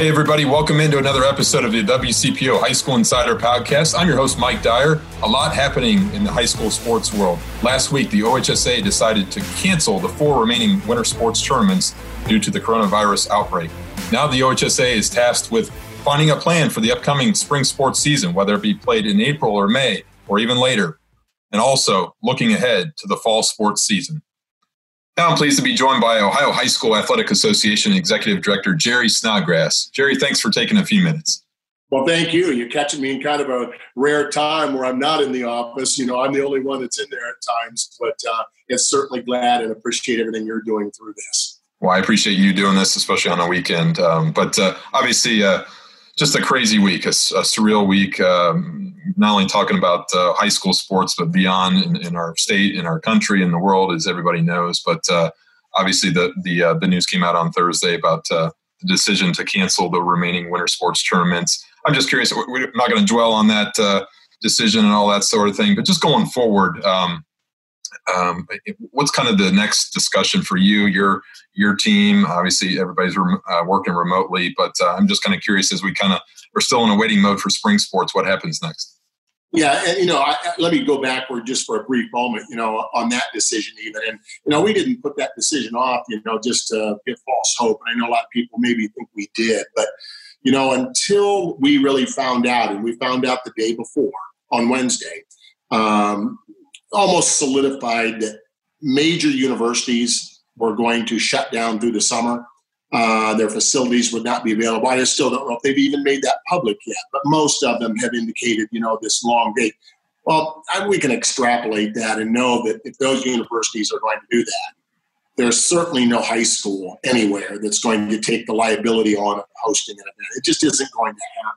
Hey, everybody. Welcome into another episode of the WCPO High School Insider Podcast. I'm your host, Mike Dyer. A lot happening in the high school sports world. Last week, the OHSA decided to cancel the 4 remaining winter sports tournaments due to the coronavirus outbreak. Now the OHSA is tasked with finding a plan for the upcoming spring sports season, whether it be played in April or May or even later, and also looking ahead to the fall sports season. Now I'm pleased to be joined by Ohio High School Athletic Association Executive Director Jerry Snodgrass. Jerry, thanks for taking a few minutes. Well, thank you. You're catching me in kind of a rare time where I'm not in the office. You know, I'm the only one that's in there at times, but it's certainly glad and appreciate everything you're doing through this. Well, I appreciate you doing this, especially on a weekend. Obviously, just a crazy week, a surreal week, not only talking about high school sports, but beyond in our state, in our country, in the world, as everybody knows. But obviously the news came out on Thursday about the decision to cancel the remaining winter sports tournaments. I'm just curious, we're not going to dwell on that decision and all that sort of thing, but just going forward, what's kind of the next discussion for you, your team? Obviously, everybody's working remotely, but I'm just kind of curious as we kind of are still in a waiting mode for spring sports, what happens next? Yeah, and, you know, let me go backward just for a brief moment, you know, on that decision even. And, you know, we didn't put that decision off, you know, just to give false hope. And I know a lot of people maybe think we did, but, you know, until we really found out, and we found out the day before on Wednesday, almost solidified that major universities were going to shut down through the summer. Their facilities would not be available. I still don't know if they've even made that public yet, but most of them have indicated, you know, this long date. Well, we can extrapolate that and know that if those universities are going to do that, there's certainly no high school anywhere that's going to take the liability on hosting an event. It just isn't going to happen.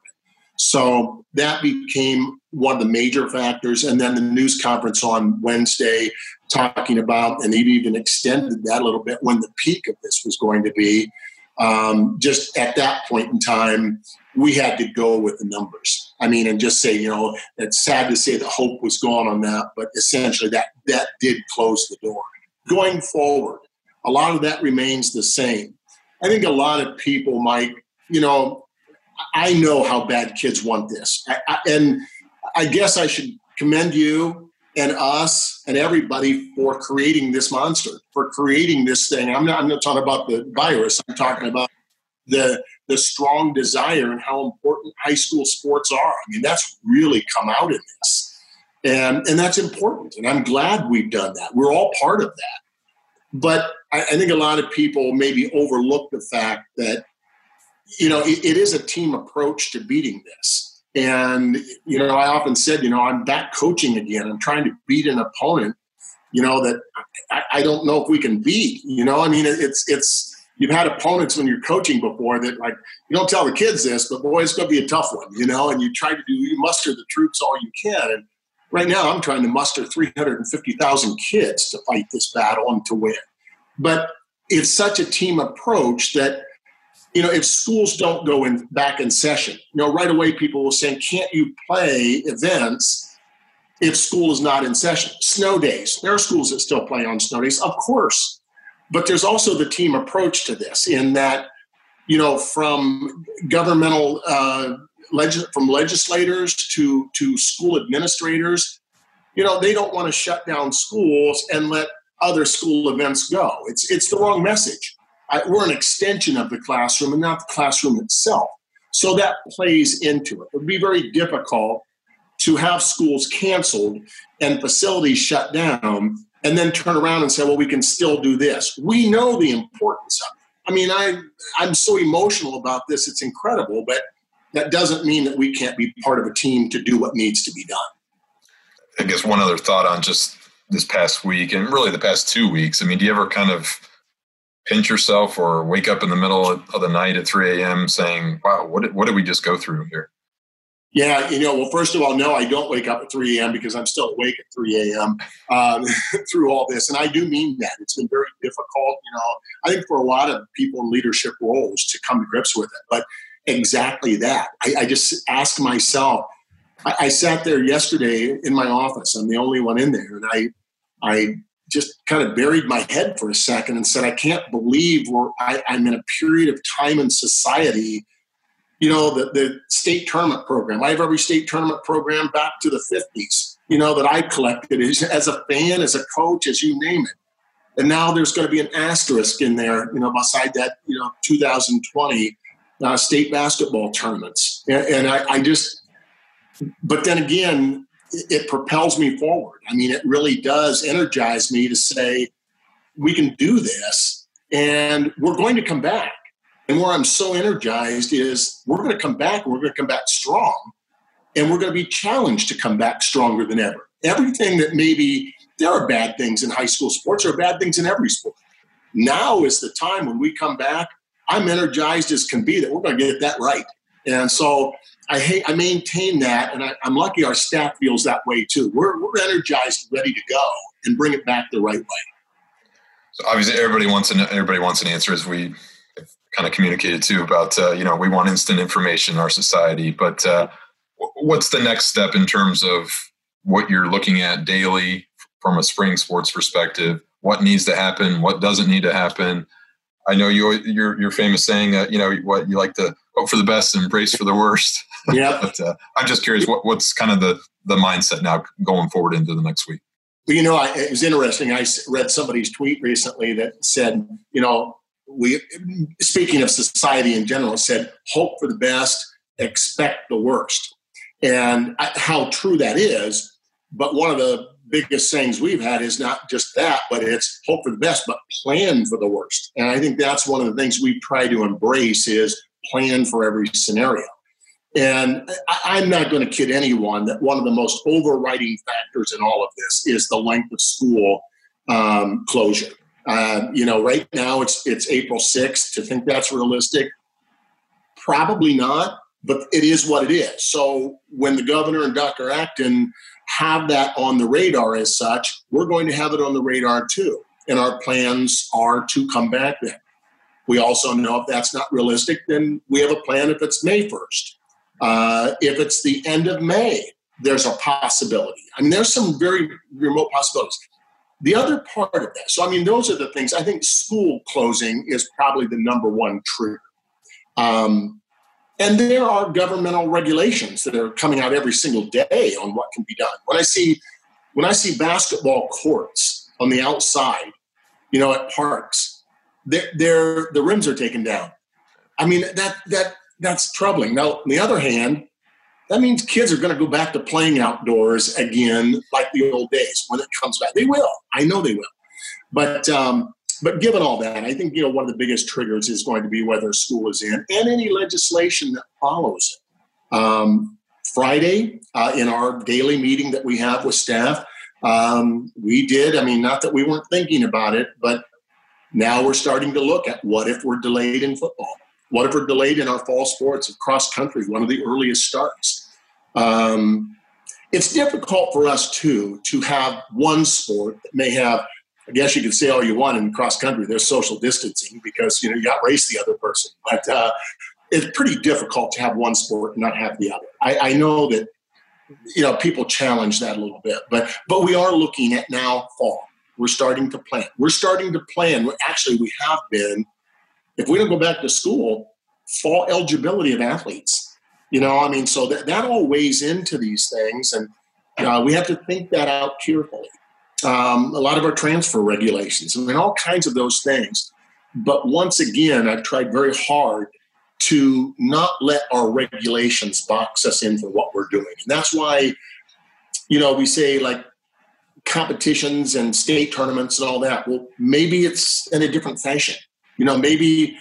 So that became one of the major factors. And then the news conference on Wednesday talking about, and they even extended that a little bit, when the peak of this was going to be. Just at that point in time, we had to go with the numbers. I mean, and just say, you know, it's sad to say the hope was gone on that, but essentially that did close the door. Going forward, a lot of that remains the same. I think a lot of people might, you know, I know how bad kids want this. And I guess I should commend you and us and everybody for creating this monster, for creating this thing. I'm not talking about the virus. I'm talking about the strong desire and how important high school sports are. I mean, that's really come out in this. And that's important. And I'm glad we've done that. We're all part of that. But I think a lot of people maybe overlook the fact that, you know, it is a team approach to beating this. And, you know, I often said, you know, I'm back coaching again. I'm trying to beat an opponent, you know, that I don't know if we can beat. You know, I mean, it's you've had opponents when you're coaching before that, like, you don't tell the kids this, but boy, it's going to be a tough one, you know, and you muster the troops all you can. And right now I'm trying to muster 350,000 kids to fight this battle and to win. But it's such a team approach that, you know, if schools don't go in back in session, you know, right away people will say, can't you play events if school is not in session? Snow days. There are schools that still play on snow days, of course. But there's also the team approach to this in that, you know, from governmental, from legislators to school administrators, you know, they don't want to shut down schools and let other school events go. It's the wrong message. We're an extension of the classroom and not the classroom itself. So that plays into it. It would be very difficult to have schools canceled and facilities shut down and then turn around and say, well, we can still do this. We know the importance of it. I mean, I'm so emotional about this. It's incredible, but that doesn't mean that we can't be part of a team to do what needs to be done. I guess one other thought on just this past week and really the past 2 weeks. I mean, do you ever kind of pinch yourself or wake up in the middle of the night at 3 a.m. saying, wow, what did we just go through here? Yeah, you know, well, first of all, no, I don't wake up at 3 a.m. because I'm still awake at 3 a.m. Through all this. And I do mean that. It's been very difficult, you know, I think for a lot of people in leadership roles to come to grips with it. But exactly that. I just ask myself, I sat there yesterday in my office. I'm the only one in there. And I just kind of buried my head for a second and said, I can't believe I'm in a period of time in society you know, the state tournament program. I have every state tournament program back to the 50s, you know, that I collected as a fan, as a coach, as you name it. And now there's going to be an asterisk in there, you know, beside that, you know, 2020 state basketball tournaments. But then again, it propels me forward. I mean, it really does energize me to say, we can do this and we're going to come back. And where I'm so energized is we're going to come back. We're going to come back strong, and we're going to be challenged to come back stronger than ever. Everything that maybe there are bad things in high school sports or bad things in every sport. Now is the time when we come back. I'm energized as can be that we're going to get that right. And so I maintain that, and I'm lucky our staff feels that way too. We're energized, ready to go, and bring it back the right way. So obviously, everybody wants an answer, as we kind of communicated too about, you know, we want instant information in our society. But what's the next step in terms of what you're looking at daily from a spring sports perspective? What needs to happen? What doesn't need to happen? I know you're famous saying that, you know, what you like to hope for the best and brace for the worst. Yeah. But I'm just curious, what's kind of the mindset now going forward into the next week? Well, you know, it was interesting. I read somebody's tweet recently that said, you know, we, speaking of society in general, said hope for the best, expect the worst. And how true that is. But one of the biggest sayings we've had is not just that, but it's hope for the best, but plan for the worst. And I think that's one of the things we try to embrace is plan for every scenario. And I'm not going to kid anyone that one of the most overriding factors in all of this is the length of school closure. You know, right now it's April 6th. To think that's realistic, probably not, but it is what it is. So when the governor and Dr. Acton have that on the radar as such, we're going to have it on the radar too. And our plans are to come back then. We also know if that's not realistic, then we have a plan if it's May 1st. If it's the end of May, there's a possibility. I mean, there's some very remote possibilities. The other part of that, so I mean, those are the things. I think school closing is probably the number one trigger. And there are governmental regulations that are coming out every single day on what can be done. When I see basketball courts on the outside, you know, at parks, the rims are taken down. I mean, that's troubling. Now, on the other hand, that means kids are going to go back to playing outdoors again, like the old days. When it comes back, they will. I know they will. But given all that, I think, you know, one of the biggest triggers is going to be whether school is in and any legislation that follows it. Friday, in our daily meeting that we have with staff, we did. I mean, not that we weren't thinking about it, but now we're starting to look at what if we're delayed in football. What if we're delayed in our fall sports of cross country, one of the earliest starts? It's difficult for us, too, to have one sport that may have, I guess you could say all you want in cross country, there's social distancing because, you know, you outrace the other person. But it's pretty difficult to have one sport and not have the other. I know that, you know, people challenge that a little bit. But we are looking at now fall. We're starting to plan. Actually, we have been. If we don't go back to school, fall eligibility of athletes, you know, I mean, so that all weighs into these things. And we have to think that out carefully. A lot of our transfer regulations, I mean, all kinds of those things. But once again, I've tried very hard to not let our regulations box us in for what we're doing. And that's why, you know, we say like competitions and state tournaments and all that. Well, maybe it's in a different fashion. You know, maybe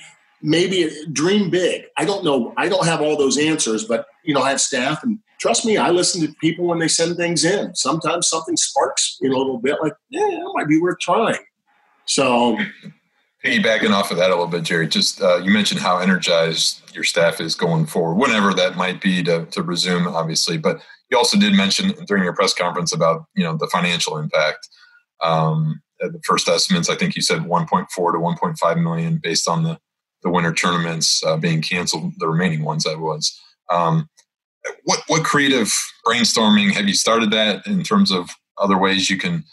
dream big. I don't know. I don't have all those answers, but, you know, I have staff. And trust me, I listen to people when they send things in. Sometimes something sparks in a little bit like, yeah, that might be worth trying. So piggybacking off of that a little bit, Jerry, just you mentioned how energized your staff is going forward, whenever that might be to resume, obviously. But you also did mention during your press conference about, you know, the financial impact. The first estimates, I think you said 1.4 to 1.5 million based on the winter tournaments being canceled, the remaining ones that was. What creative brainstorming have you started that in terms of other ways you can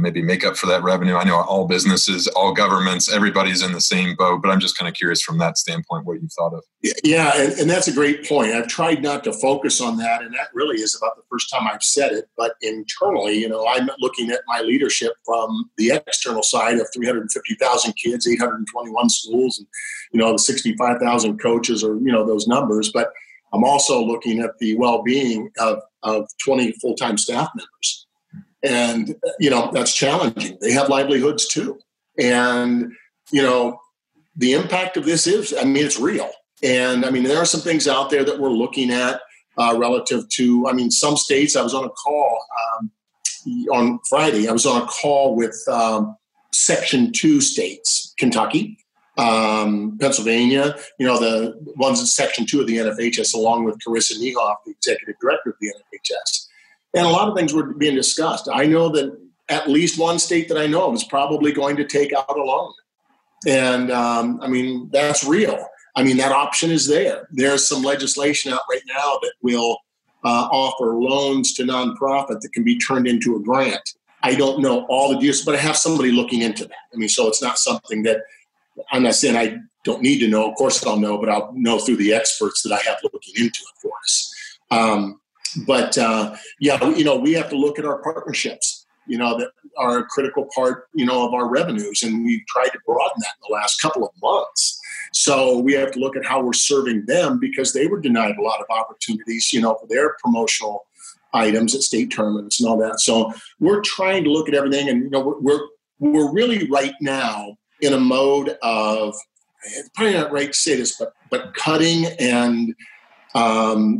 maybe make up for that revenue? I know all businesses, all governments, everybody's in the same boat, but I'm just kind of curious from that standpoint what you thought of. Yeah, and that's a great point. I've tried not to focus on that, and that really is about the first time I've said it. But internally, you know, I'm looking at my leadership from the external side of 350,000 kids, 821 schools, and, you know, the 65,000 coaches, or, you know, those numbers. But I'm also looking at the well-being of 20 full-time staff members. And, you know, that's challenging. They have livelihoods too. And, you know, the impact of this is, I mean, it's real. And I mean, there are some things out there that we're looking at relative to, I mean, some states. I was on a call on Friday. I was on a call with Section 2 states, Kentucky, Pennsylvania, you know, the ones in Section 2 of the NFHS, along with Carissa Niehoff, the executive director of the NFHS. And a lot of things were being discussed. I know that at least one state that I know of is probably going to take out a loan. And, I mean, that's real. I mean, that option is there. There's some legislation out right now that will offer loans to nonprofit that can be turned into a grant. I don't know all the details, but I have somebody looking into that. I mean, so it's not something that I'm not saying I don't need to know. Of course I'll know, but I'll know through the experts that I have looking into it for us. But yeah, you know, we have to look at our partnerships, you know, that are a critical part, you know, of our revenues. And we've tried to broaden that in the last couple of months. So we have to look at how we're serving them, because they were denied a lot of opportunities, you know, for their promotional items at state tournaments and all that. So we're trying to look at everything. And, you know, we're really right now in a mode of, it's probably not right to say this, but cutting and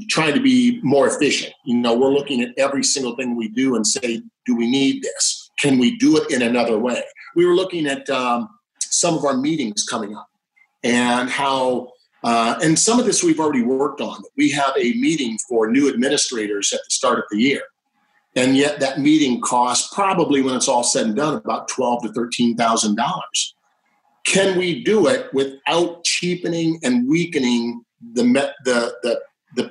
trying to be more efficient. You know, we're looking at every single thing we do and say, do we need this? Can we do it in another way? We were looking at some of our meetings coming up and how, and some of this we've already worked on. We have a meeting for new administrators at the start of the year. And yet that meeting costs probably, when it's all said and done, about $12,000 to $13,000. Can we do it without cheapening and weakening the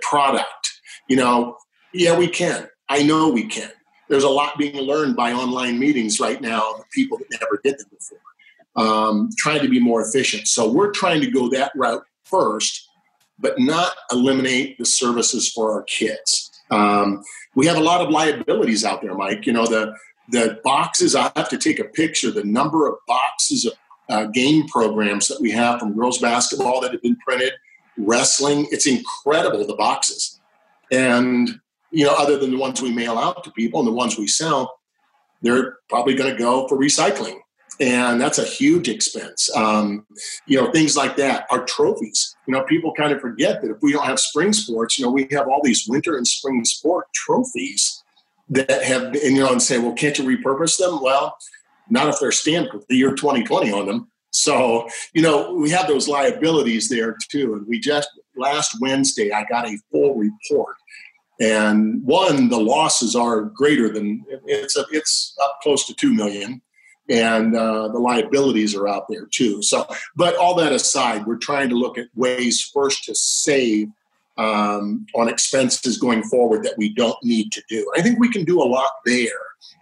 product? You know, yeah, we can. I know we can. There's a lot being learned by online meetings right now, the people that never did them before, trying to be more efficient. So we're trying to go that route first, but not eliminate the services for our kids. We have a lot of liabilities out there, Mike. You know, the boxes, I have to take a picture, the number of boxes of game programs that we have from girls basketball that have been printed, wrestling. It's incredible, the boxes. And, you know, other than the ones we mail out to people and the ones we sell, they're probably going to go for recycling. And that's a huge expense. You know, things like that. Our trophies. You know, people kind of forget that if we don't have spring sports, you know, we have all these winter and spring sport trophies that have, and, you know, and say, well, can't you repurpose them? Well, not if they're stamped with the year 2020 on them. So, you know, we have those liabilities there too. And we just, last Wednesday, I got a full report. And one, the losses are greater than, it's up close to $2 million. And the liabilities are out there too. So, but all that aside, we're trying to look at ways first to save on expenses going forward that we don't need to do. I think we can do a lot there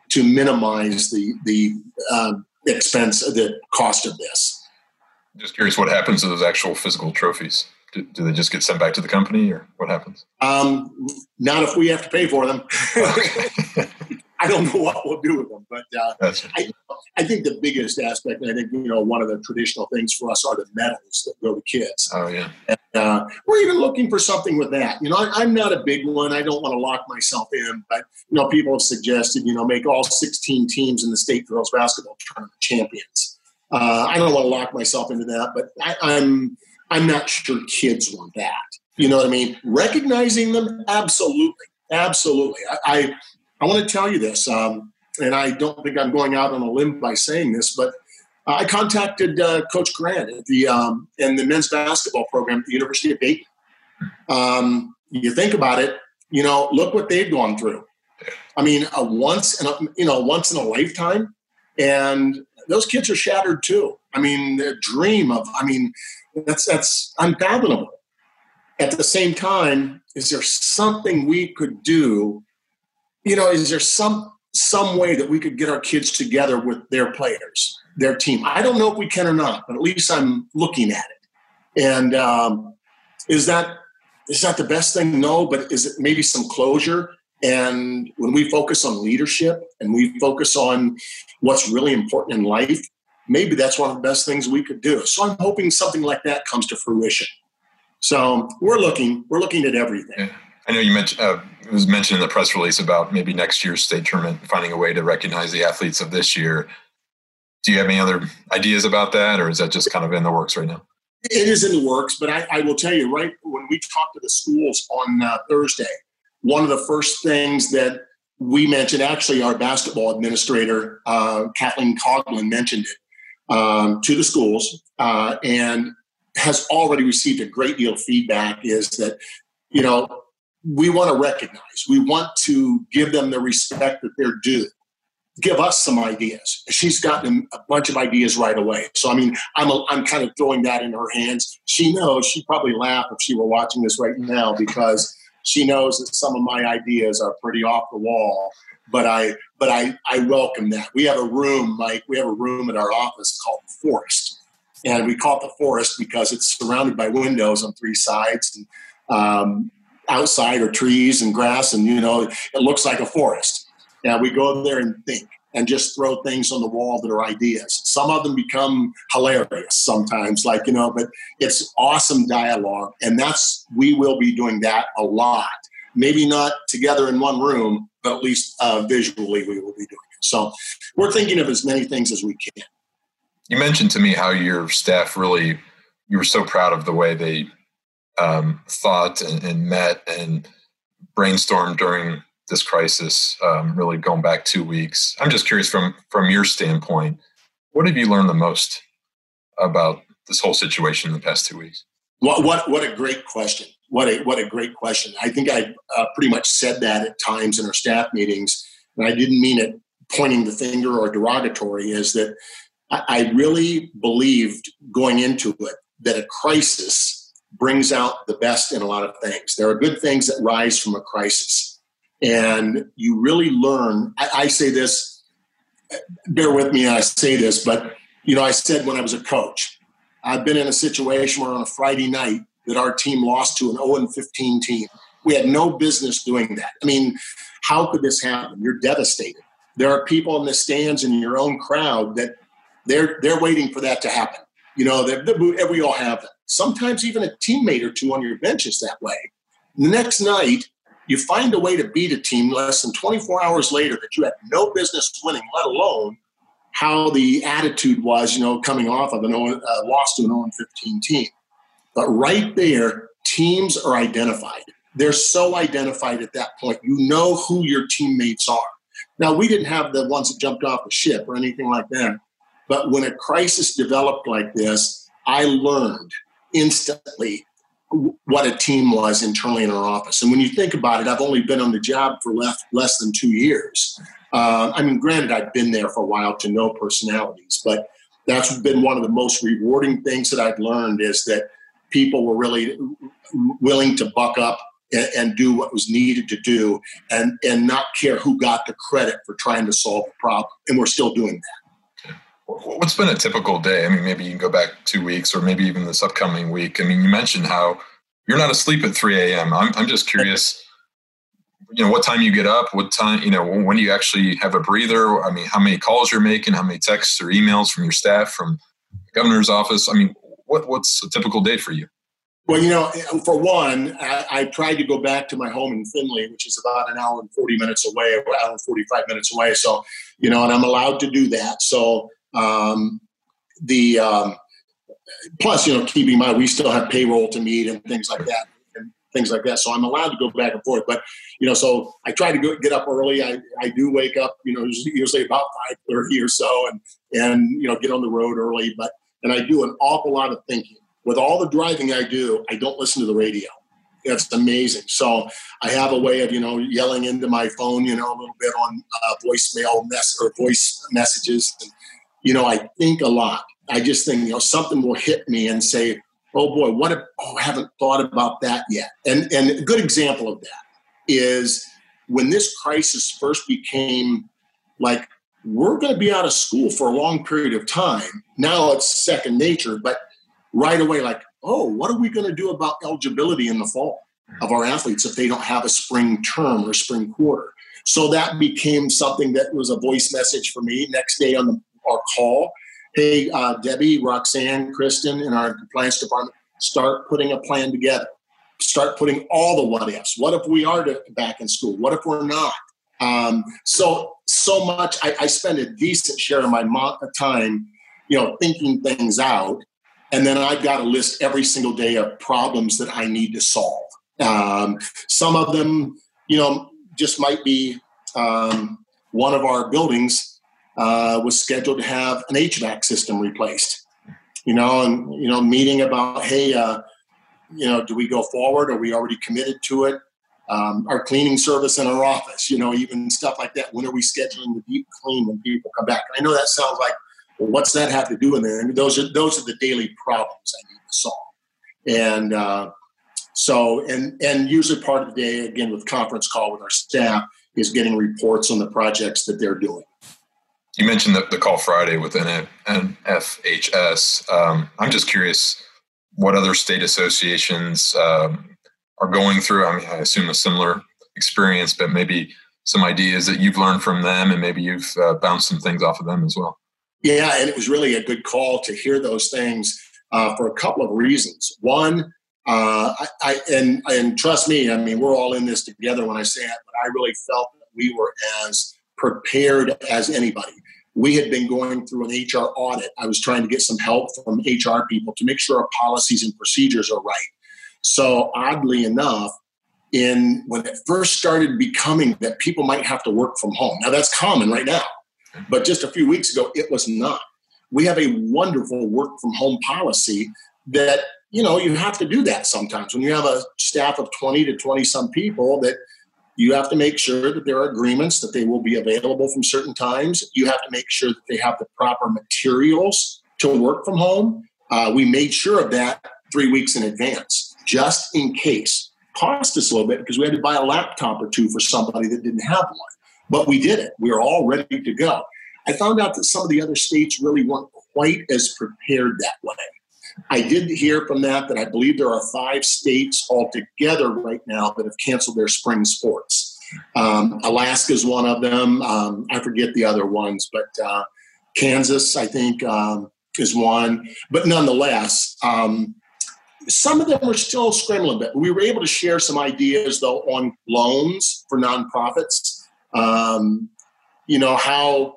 to minimize the expense, the cost of this. Just curious, what happens to those actual physical trophies? Do they just get sent back to the company, or what happens? Not if we have to pay for them. I don't know what we'll do with them, but I think the biggest aspect, and I think, you know, one of the traditional things for us are the medals that go to kids. Oh yeah. And, we're even looking for something with that. You know, I'm not a big one. I don't want to lock myself in, but, you know, people have suggested, you know, make all 16 teams in the state girls basketball tournament champions. I don't want to lock myself into that, but I'm not sure kids want that. You know what I mean? Recognizing them, absolutely. I want to tell you this, and I don't think I'm going out on a limb by saying this, but I contacted Coach Grant at the in the men's basketball program at the University of Dayton. You think about it, you know, look what they've gone through. I mean, once in a lifetime, and those kids are shattered too. I mean, the dream of, I mean, that's unfathomable. At the same time, is there something we could do? You know, is there some some way that we could get our kids together with their players, their team. I don't know if we can or not, but at least I'm looking at it. And is that the best thing? No, but is it maybe some closure? And when we focus on leadership and we focus on what's really important in life, maybe that's one of the best things we could do. So I'm hoping something like that comes to fruition. So we're looking at everything. Yeah. I know you mentioned, it was mentioned in the press release about maybe next year's state tournament, finding a way to recognize the athletes of this year. Do you have any other ideas about that, or is that just kind of in the works right now? It is in the works, but I will tell you, right, when we talked to the schools on Thursday, one of the first things that we mentioned, actually our basketball administrator, Kathleen Coughlin, mentioned it to the schools and has already received a great deal of feedback, is that, you know, we want to recognize. We want to give them the respect that they're due. Give us some ideas. She's gotten a bunch of ideas right away. So, I mean, I'm kind of throwing that in her hands. She knows she'd probably laugh if she were watching this right now, because she knows that some of my ideas are pretty off the wall. But I welcome that. We have a room, Mike. We have a room at our office called The Forest. And we call it The Forest because it's surrounded by windows on three sides. And, outside are trees and grass, and you know, it looks like a forest. Now we go there and think and just throw things on the wall that are ideas. Some of them become hilarious sometimes, like, you know, but it's awesome dialogue. And we will be doing that a lot. Maybe not together in one room, but at least visually we will be doing it. So we're thinking of as many things as we can. You mentioned to me how your staff really, you were so proud of the way they thought and met and brainstormed during this crisis, really going back 2 weeks. I'm just curious from your standpoint, what have you learned the most about this whole situation in the past 2 weeks? What a great question. What a great question. I think I pretty much said that at times in our staff meetings, and I didn't mean it pointing the finger or derogatory, is that I really believed going into it that a crisis brings out the best in a lot of things. There are good things that rise from a crisis. And you really learn, I say this, bear with me, I say this, but, you know, I said when I was a coach, I've been in a situation where on a Friday night that our team lost to an 0-15 team. We had no business doing that. I mean, how could this happen? You're devastated. There are people in the stands in your own crowd that they're waiting for that to happen. You know, we all have that. Sometimes even a teammate or two on your bench is that way. The next night, you find a way to beat a team less than 24 hours later that you had no business winning, let alone how the attitude was, you know, coming off of a loss to an 0-15 team. But right there, teams are identified. They're so identified at that point. You know who your teammates are. Now, we didn't have the ones that jumped off the ship or anything like that. But when a crisis developed like this, I learned instantly what a team was internally in our office. And when you think about it, I've only been on the job for less than 2 years. I mean, granted, I've been there for a while to know personalities, but that's been one of the most rewarding things that I've learned, is that people were really willing to buck up and do what was needed to do and not care who got the credit for trying to solve the problem. And we're still doing that. What's been a typical day? I mean, maybe you can go back 2 weeks or maybe even this upcoming week. I mean, you mentioned how you're not asleep at 3 a.m. I'm just curious, you know, what time you get up, what time, you know, when do you actually have a breather? I mean, how many calls you're making, how many texts or emails from your staff, from the governor's office? I mean, what's a typical day for you? Well, you know, for one, I tried to go back to my home in Findlay, which is about an hour and 40 minutes away, or an hour and 45 minutes away. So, you know, and I'm allowed to do that. So, plus, you know, we still have payroll to meet and things like that. So I'm allowed to go back and forth, but, you know, so I try to get up early. I do wake up, you know, usually about 5:30 or so and, you know, get on the road early, and I do an awful lot of thinking. With all the driving I do, I don't listen to the radio. That's amazing. So I have a way of, you know, yelling into my phone, you know, a little bit on voice messages. And, you know, I think a lot. I just think, you know, something will hit me and say, oh boy, I haven't thought about that yet. And a good example of that is when this crisis first became like, we're going to be out of school for a long period of time. Now it's second nature, but right away, like, oh, what are we going to do about eligibility in the fall of our athletes if they don't have a spring term or spring quarter? So that became something that was a voice message for me next day on our call. Hey, Debbie, Roxanne, Kristen, and our compliance department, start putting a plan together. Start putting all the what ifs. What if we are back in school? What if we're not? So much. I spend a decent share of my time, thinking things out. And then I've got to list every single day of problems that I need to solve. Some of them, just might be one of our buildings was scheduled to have an HVAC system replaced, and meeting about, hey, do we go forward? Are we already committed to it? Our cleaning service in our office, even stuff like that. When are we scheduling the deep clean when people come back? And I know that sounds like, well, what's that have to do in there? And those are the daily problems I need to solve. And so usually part of the day, again, with conference call with our staff, is getting reports on the projects that they're doing. You mentioned the call Friday with NFHS. I'm just curious what other state associations are going through. I mean, I assume a similar experience, but maybe some ideas that you've learned from them, and maybe you've bounced some things off of them as well. Yeah, and it was really a good call to hear those things for a couple of reasons. One, and trust me, I mean, we're all in this together when I say it, but I really felt that we were as prepared as anybody. We had been going through an HR audit. I was trying to get some help from HR people to make sure our policies and procedures are right. So oddly enough, when it first started becoming that people might have to work from home. Now that's common right now, but just a few weeks ago, it was not. We have a wonderful work from home policy that, you have to do that sometimes. When you have a staff of 20 to 20 some people, that you have to make sure that there are agreements that they will be available from certain times. You have to make sure that they have the proper materials to work from home. We made sure of that 3 weeks in advance, just in case. Cost us a little bit because we had to buy a laptop or two for somebody that didn't have one. But we did it. We were all ready to go. I found out that some of the other states really weren't quite as prepared that way. I did hear from that I believe there are 5 states altogether right now that have canceled their spring sports. Alaska is one of them. I forget the other ones, but Kansas, I think, is one. But nonetheless, some of them are still scrambling a bit. We were able to share some ideas, though, on loans for nonprofits. How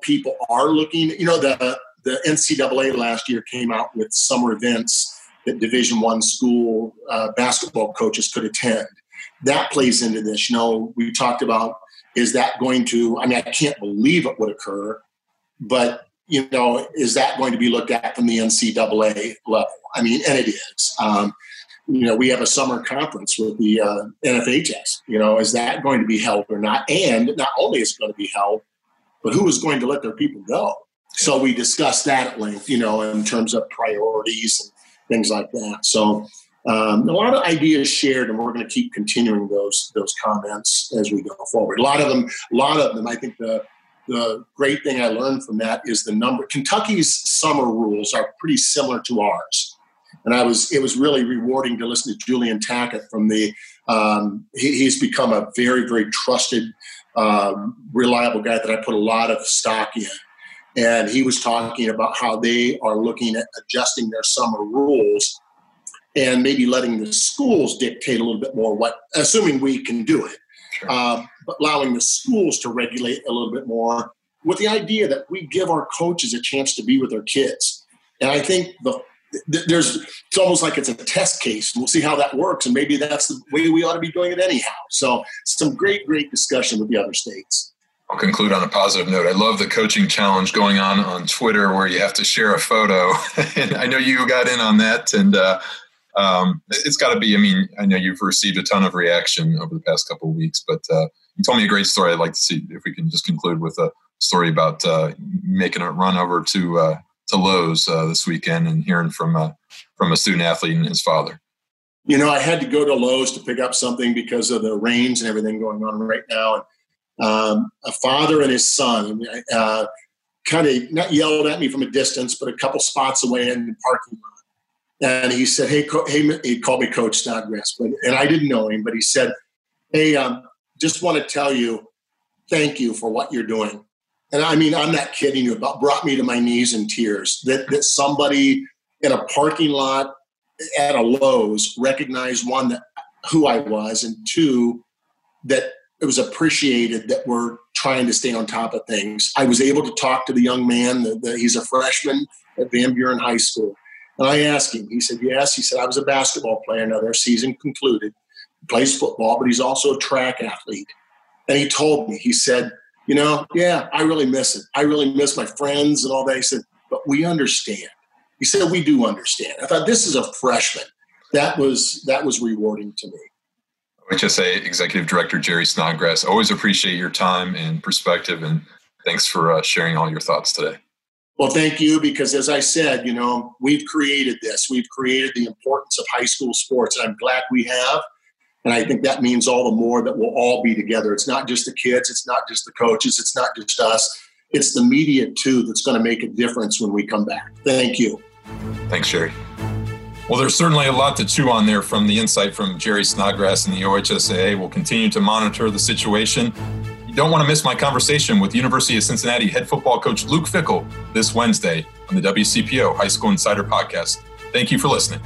people are looking, the NCAA last year came out with summer events that Division I school basketball coaches could attend. That plays into this. We talked about, is that going to, I can't believe it would occur, but, is that going to be looked at from the NCAA level? And it is. We have a summer conference with the NFHS. Is that going to be held or not? And not only is it going to be held, but who is going to let their people go? So we discussed that at length, in terms of priorities and things like that. So a lot of ideas shared, and we're going to keep continuing those comments as we go forward. A lot of them. I think the great thing I learned from that is the number. Kentucky's summer rules are pretty similar to ours, and it was really rewarding to listen to Julian Tackett from the. He's become a very, very trusted, reliable guy that I put a lot of stock in. And he was talking about how they are looking at adjusting their summer rules and maybe letting the schools dictate a little bit more assuming we can do it, sure. But allowing the schools to regulate a little bit more with the idea that we give our coaches a chance to be with their kids. And I think it's almost like it's a test case. We'll see how that works. And maybe that's the way we ought to be doing it anyhow. So some great, great discussion with the other states. I'll conclude on a positive note. I love the coaching challenge going on Twitter where you have to share a photo. And I know you got in on that. And it's got to be, I know you've received a ton of reaction over the past couple of weeks, but you told me a great story. I'd like to see if we can just conclude with a story about making a run over to Lowe's this weekend and hearing from a student athlete and his father. I had to go to Lowe's to pick up something because of the rains and everything going on right now. And a father and his son, kind of not yelled at me from a distance, but a couple spots away in the parking lot. And he said, hey, he called me Coach Snodgrass, and I didn't know him, but he said, hey, just want to tell you, thank you for what you're doing. And I mean, I'm not kidding you, about brought me to my knees in tears that somebody in a parking lot at a Lowe's recognized, one, that who I was, and two, that it was appreciated that we're trying to stay on top of things. I was able to talk to the young man, he's a freshman at Van Buren High School. And I asked him, he said, yes. He said, I was a basketball player. Now their season concluded. He plays football, but he's also a track athlete. And he told me, he said, I really miss it. I really miss my friends and all that. He said, but we understand. He said, we do understand. I thought, this is a freshman. That was rewarding to me. OHSA Executive Director Jerry Snodgrass, always appreciate your time and perspective, and thanks for sharing all your thoughts today. Well, thank you, because as I said, we've created this. We've created the importance of high school sports, and I'm glad we have, and I think that means all the more that we'll all be together. It's not just the kids. It's not just the coaches. It's not just us. It's the media, too, that's going to make a difference when we come back. Thank you. Thanks, Jerry. Well, there's certainly a lot to chew on there from the insight from Jerry Snodgrass and the OHSAA. We'll continue to monitor the situation. You don't want to miss my conversation with University of Cincinnati head football coach Luke Fickle this Wednesday on the WCPO High School Insider Podcast. Thank you for listening.